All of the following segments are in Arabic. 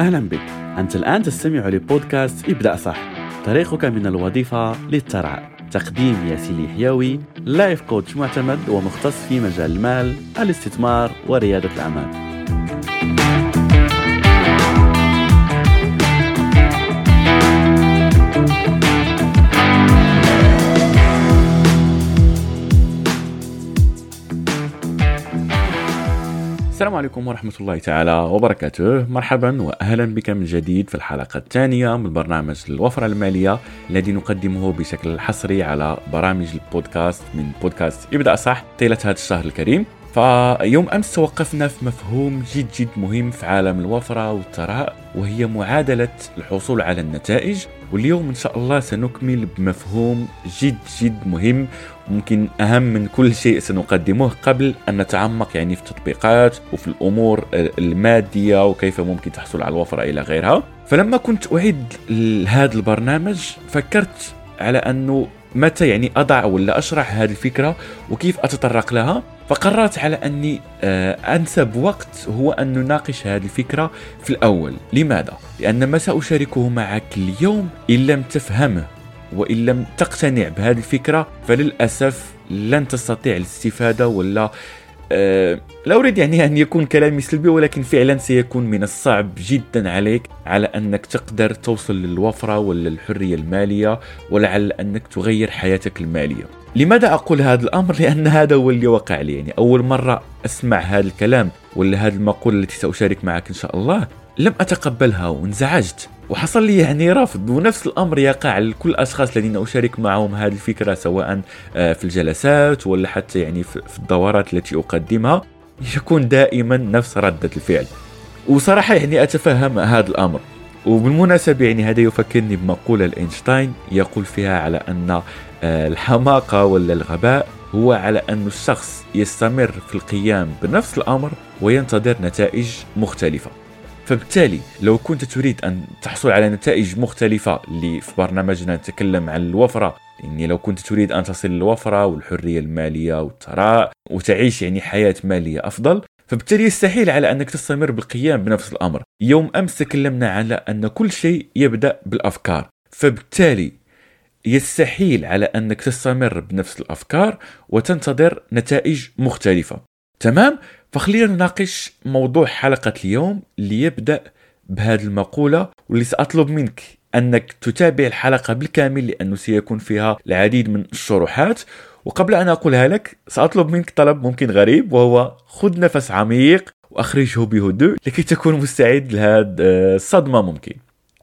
أهلا بك. أنت الآن تستمع لبودكاست ابدا صح، طريقك من الوظيفة للثراء. تقديم ياسين يحياوي، لايف كوتش معتمد ومختص في مجال المال، الاستثمار وريادة الأعمال. السلام عليكم ورحمة الله تعالى وبركاته. مرحبا وأهلا بك من جديد في الحلقة الثانية من برنامج الوفرة المالية الذي نقدمه بشكل حصري على برامج البودكاست من بودكاست ابدأ صح طيلة هذا الشهر الكريم. فيوم أمس توقفنا في مفهوم جد مهم في عالم الوفرة والثراء، وهي معادلة الحصول على النتائج، واليوم إن شاء الله سنكمل بمفهوم جد مهم، ممكن أهم من كل شيء سنقدمه قبل أن نتعمق في التطبيقات وفي الأمور المادية وكيف ممكن تحصل على الوفرة إلى غيرها. فلما كنت أعد هذا البرنامج فكرت على أنه متى أضع ولا أشرح هذه الفكرة وكيف أتطرق لها، فقررت على أني أنسب وقت هو أن نناقش هذه الفكرة في الأول. لماذا؟ لأن ما سأشاركه معك اليوم إن لم تفهمه وإن لم تقتنع بهذه الفكرة فللأسف لن تستطيع الاستفادة، ولا لا أريد أن يكون كلامي سلبي، ولكن فعلا سيكون من الصعب جدا عليك على أنك تقدر توصل للوفرة ولا الحرية المالية، ولعل أنك تغير حياتك المالية. لماذا أقول هذا الأمر؟ لأن هذا هو اللي وقع لي، أول مرة أسمع هذا الكلام ولا هذا المقولة التي سأشارك معك إن شاء الله، لم أتقبلها وانزعجت وحصل لي رفض. ونفس الأمر يقع لكل أشخاص الذين أشارك معهم هذه الفكرة، سواء في الجلسات ولا حتى في الدورات التي أقدمها، يكون دائما نفس ردة الفعل. وصراحة أتفهم هذا الأمر. وبالمناسبة هذا يفكرني بمقولة اينشتاين يقول فيها على أن الحماقة ولا الغباء هو على أن الشخص يستمر في القيام بنفس الأمر وينتظر نتائج مختلفة. فبالتالي لو كنت تريد أن تحصل على نتائج مختلفة، اللي في برنامجنا نتكلم عن الوفرة، لو كنت تريد أن تصل للوفرة والحرية المالية والثراء وتعيش حياة مالية أفضل، فبالتالي يستحيل على أنك تستمر بالقيام بنفس الأمر. يوم أمس تكلمنا على أن كل شيء يبدأ بالأفكار، فبالتالي يستحيل على أنك تستمر بنفس الأفكار وتنتظر نتائج مختلفة. تمام؟ فخلينا نناقش موضوع حلقة اليوم اللي يبدأ بهذه المقولة، واللي سأطلب منك أنك تتابع الحلقة بالكامل لأنه سيكون فيها العديد من الشروحات. وقبل أن أقولها لك سأطلب منك طلب ممكن غريب، وهو خذ نفس عميق وأخرجه بهدوء لكي تكون مستعد لهذه الصدمة. ممكن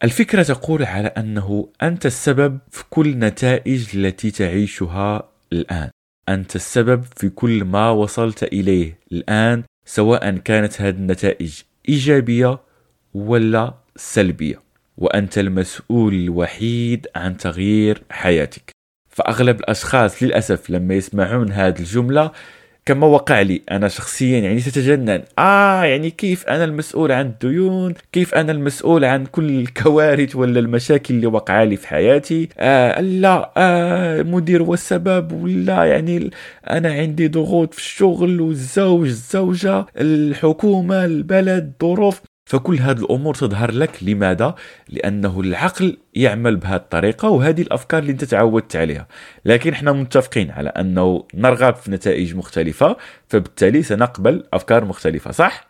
الفكرة تقول على أنه أنت السبب في كل نتائج التي تعيشها الآن، أنت السبب في كل ما وصلت إليه الآن، سواء كانت هذه النتائج إيجابية ولا سلبية، وأنت المسؤول الوحيد عن تغيير حياتك. فأغلب الأشخاص للأسف لما يسمعون هذه الجملة، كما وقع لي أنا شخصيا، ستجنن. كيف أنا المسؤول عن الديون؟ كيف أنا المسؤول عن كل الكوارث ولا المشاكل اللي وقع لي في حياتي؟ المدير هو السبب، ولا أنا عندي ضغوط في الشغل والزوج الزوجة الحكومة البلد ظروف. فكل هذه الأمور تظهر لك. لماذا؟ لأنه العقل يعمل بهذه الطريقة، وهذه الأفكار اللي أنت تعودت عليها. لكن إحنا متفقين على أنه نرغب في نتائج مختلفة، فبالتالي سنقبل أفكار مختلفة، صح؟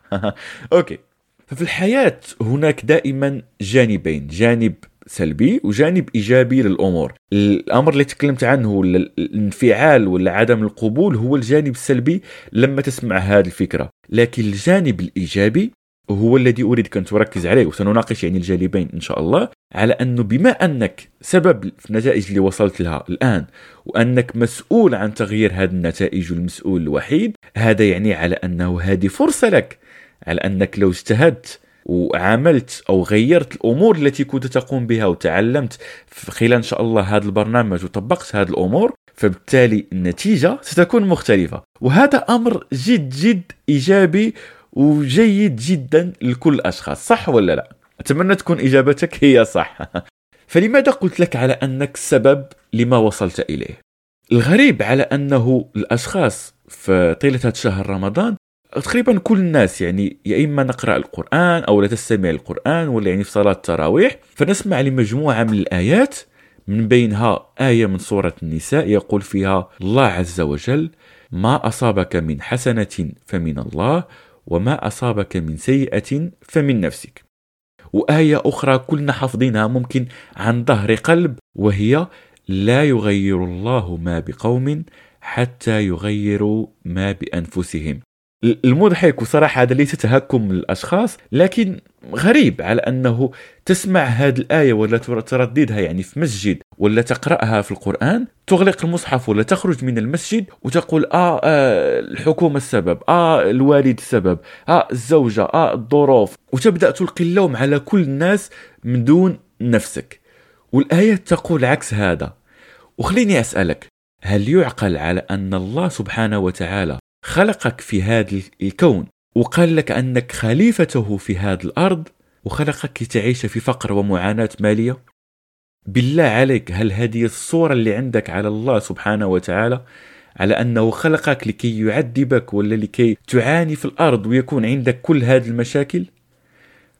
أوكي. ففي الحياة هناك دائما جانبين، جانب سلبي وجانب إيجابي للأمور. الأمر اللي تكلمت عنه الانفعال ولا عدم القبول هو الجانب السلبي لما تسمع هذه الفكرة، لكن الجانب الإيجابي هو الذي أريدك أن تركز عليه. وسنناقش الجانبين إن شاء الله، على أنه بما أنك سبب في النتائج اللي وصلت لها الآن، وأنك مسؤول عن تغيير هذه النتائج والمسؤول الوحيد، هذا على أنه هذه فرصة لك، على أنك لو اجتهدت وعملت أو غيرت الأمور التي كنت تقوم بها وتعلمت خلال إن شاء الله هذا البرنامج وطبقت هذه الأمور، فبالتالي النتيجة ستكون مختلفة. وهذا أمر جد إيجابي وجيد جدا لكل الأشخاص، صح ولا لا؟ أتمنى تكون إجابتك هي صح. فلماذا قلت لك على أنك سبب لما وصلت إليه؟ الغريب على أنه الأشخاص في طيلة شهر رمضان تقريبا كل الناس يعني يا إما نقرأ القرآن أو لا تستمع القرآن ولا يعني في صلاة التراويح فنسمع لمجموعة من الآيات من بينها آية من سورة النساء يقول فيها الله عز وجل ما أصابك من حسنة فمن الله وما أصابك من سيئة فمن نفسك. وآية أخرى كلنا حافظينها ممكن عن ظهر قلب وهي لا يغير الله ما بقوم حتى يغيروا ما بأنفسهم. المضحك وصراحة هذا ليس تهكم الأشخاص لكن غريب على أنه تسمع هذه الآية ولا ترددها يعني في مسجد ولا تقرأها في القرآن تغلق المصحف ولا تخرج من المسجد وتقول الحكومة السبب، الوالد السبب، الزوجة، الظروف، وتبدأ تلقي اللوم على كل الناس من دون نفسك. والآية تقول عكس هذا. وخليني أسألك، هل يعقل على أن الله سبحانه وتعالى خلقك في هذا الكون وقال لك أنك خليفته في هذا الأرض وخلقك لتعيش في فقر ومعاناة مالية؟ بالله عليك، هل هذه الصورة اللي عندك على الله سبحانه وتعالى على أنه خلقك لكي يعذبك ولا لكي تعاني في الأرض ويكون عندك كل هذه المشاكل؟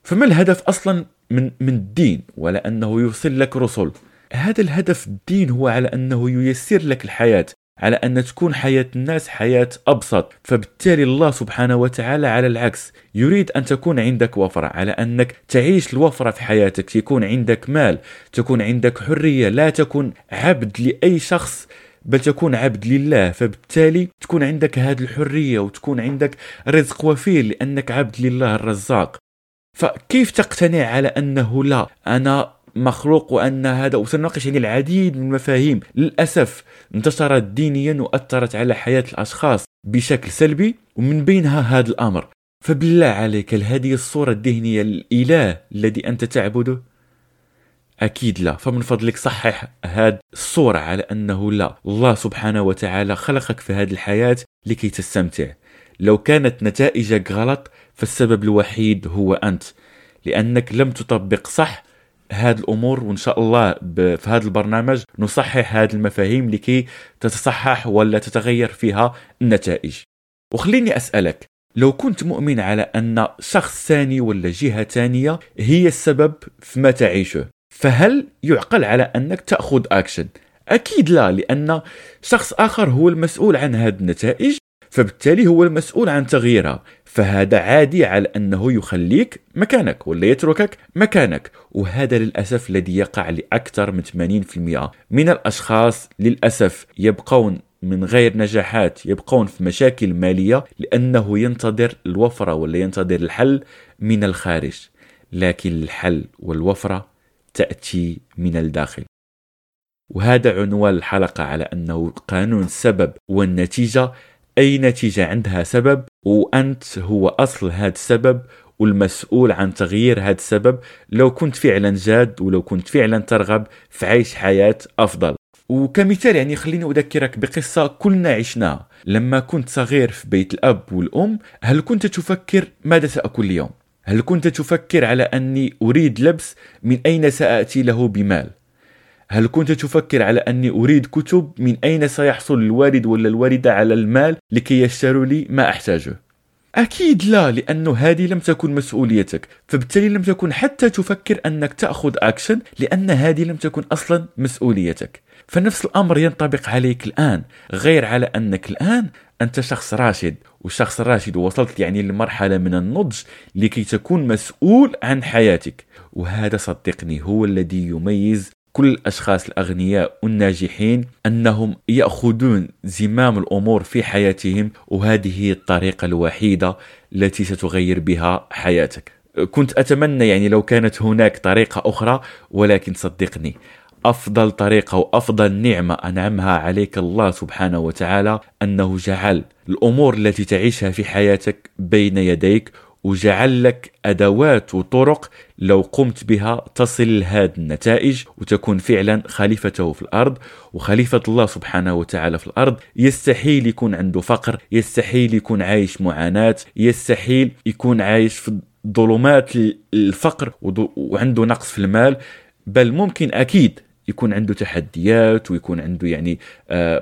فما الهدف أصلا من الدين ولا أنه يرسل لك رسل؟ هذا الهدف الدين هو على أنه ييسر لك الحياة، على أن تكون حياة الناس حياة أبسط. فبالتالي الله سبحانه وتعالى على العكس يريد أن تكون عندك وفرة، على أنك تعيش الوفرة في حياتك، يكون عندك مال، تكون عندك حرية، لا تكون عبد لأي شخص بل تكون عبد لله. فبالتالي تكون عندك هذه الحرية وتكون عندك رزق وفير لأنك عبد لله الرزاق. فكيف تقتنع على أنه لا أنا مخلوق وأن هذا؟ وسنناقش يعني العديد من المفاهيم للأسف انتشرت دينيا وأثرت على حياة الأشخاص بشكل سلبي ومن بينها هذا الأمر. فبالله عليك، هذه الصورة الذهنية الإله الذي أنت تعبده أكيد لا. فمن فضلك صحح هذه الصورة على أنه لا، الله سبحانه وتعالى خلقك في هذه الحياة لكي تستمتع. لو كانت نتائجك غلط فالسبب الوحيد هو أنت، لأنك لم تطبق صح هذه الأمور. وإن شاء الله في هذا البرنامج نصحح هذه المفاهيم لكي تتصحح ولا تتغير فيها النتائج. وخليني أسألك، لو كنت مؤمن على أن شخص ثاني ولا جهة ثانية هي السبب في ما تعيشه، فهل يعقل على أنك تأخذ أكشن؟ أكيد لا، لأن شخص آخر هو المسؤول عن هذه النتائج، فبالتالي هو المسؤول عن تغييرها. فهذا عادي على أنه يخليك مكانك ولا يتركك مكانك. وهذا للأسف الذي يقع لأكثر من 80% من الأشخاص. للأسف يبقون من غير نجاحات، يبقون في مشاكل مالية لأنه ينتظر الوفرة ولا ينتظر الحل من الخارج. لكن الحل والوفرة تأتي من الداخل. وهذا عنوان الحلقة على أنه قانون السبب والنتيجة. أي نتيجة عندها سبب وأنت هو أصل هذا السبب والمسؤول عن تغيير هذا السبب لو كنت فعلا جاد ولو كنت فعلا ترغب في عيش حياة أفضل. وكمثال يعني خليني أذكرك بقصة كلنا عشناها. لما كنت صغير في بيت الأب والأم، هل كنت تفكر ماذا سأكل اليوم؟ هل كنت تفكر على أني أريد لبس من أين سأأتي له بمال؟ هل كنت تفكر على أني أريد كتب من أين سيحصل الوالد ولا الوالدة على المال لكي يشتروا لي ما أحتاجه؟ أكيد لا، لأنه هذه لم تكن مسؤوليتك. فبالتالي لم تكن حتى تفكر أنك تأخذ أكشن لأن هذه لم تكن أصلا مسؤوليتك. فنفس الأمر ينطبق عليك الآن، غير على أنك الآن أنت شخص راشد، والشخص الراشد وصلت يعني لمرحلة من النضج لكي تكون مسؤول عن حياتك. وهذا صدقني هو الذي يميز كل الأشخاص الأغنياء والناجحين، أنهم يأخذون زمام الأمور في حياتهم، وهذه هي الطريقة الوحيدة التي ستغير بها حياتك. كنت أتمنى يعني لو كانت هناك طريقة أخرى، ولكن صدقني أفضل طريقة وأفضل نعمة أنعمها عليك الله سبحانه وتعالى أنه جعل الأمور التي تعيشها في حياتك بين يديك، وجعل لك أدوات وطرق لو قمت بها تصل هذه النتائج وتكون فعلا خليفته في الأرض. وخليفة الله سبحانه وتعالى في الأرض يستحيل يكون عنده فقر، يستحيل يكون عايش معاناة، يستحيل يكون عايش في ظلمات الفقر وعنده نقص في المال. بل ممكن أكيد يكون عنده تحديات ويكون عنده يعني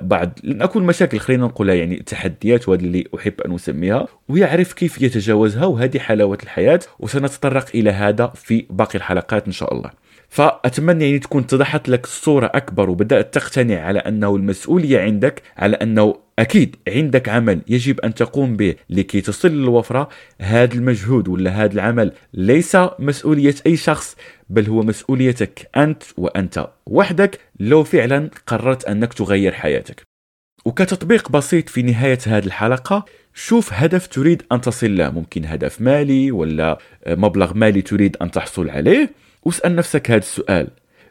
بعض لن أكون مشاكل، خلينا نقولها يعني تحديات، وهذا اللي أحب أن أسميها، ويعرف كيف يتجاوزها، وهذه حلاوة الحياة. وسنتطرق إلى هذا في باقي الحلقات إن شاء الله. فأتمنى يعني تكون اتضحت لك الصورة أكبر وبدأت تقتنع على أنه المسؤولية عندك، على أنه أكيد عندك عمل يجب أن تقوم به لكي تصل للوفرة. هذا المجهود ولا هذا العمل ليس مسؤولية أي شخص، بل هو مسؤوليتك أنت وأنت وحدك لو فعلا قررت أنك تغير حياتك. وكتطبيق بسيط في نهاية هذه الحلقة، شوف هدف تريد أن تصل له، ممكن هدف مالي ولا مبلغ مالي تريد أن تحصل عليه، واسأل نفسك هذا السؤال: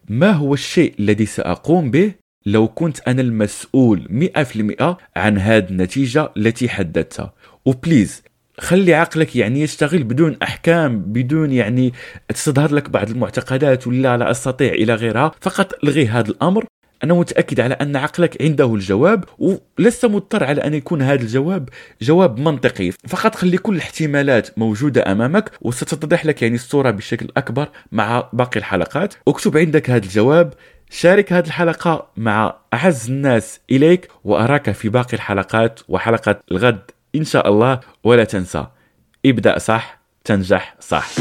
ما هو الشيء الذي سأقوم به لو كنت أنا المسؤول 100% عن هذه النتيجة التي حددتها؟ وبليز خلي عقلك يعني يشتغل بدون أحكام، بدون يعني تستظهر لك بعض المعتقدات ولا لا أستطيع إلى غيرها. فقط الغي هذا الأمر. أنا متأكد على أن عقلك عنده الجواب، ولسه مضطر على أن يكون هذا الجواب جواب منطقي. فقط خلي كل الاحتمالات موجودة أمامك، وستتضح لك يعني الصورة بشكل أكبر مع باقي الحلقات. اكتب عندك هذا الجواب، شارك هذه الحلقة مع أعز الناس إليك، وأراك في باقي الحلقات وحلقة الغد إن شاء الله. ولا تنسى، ابدأ صح تنجح صح.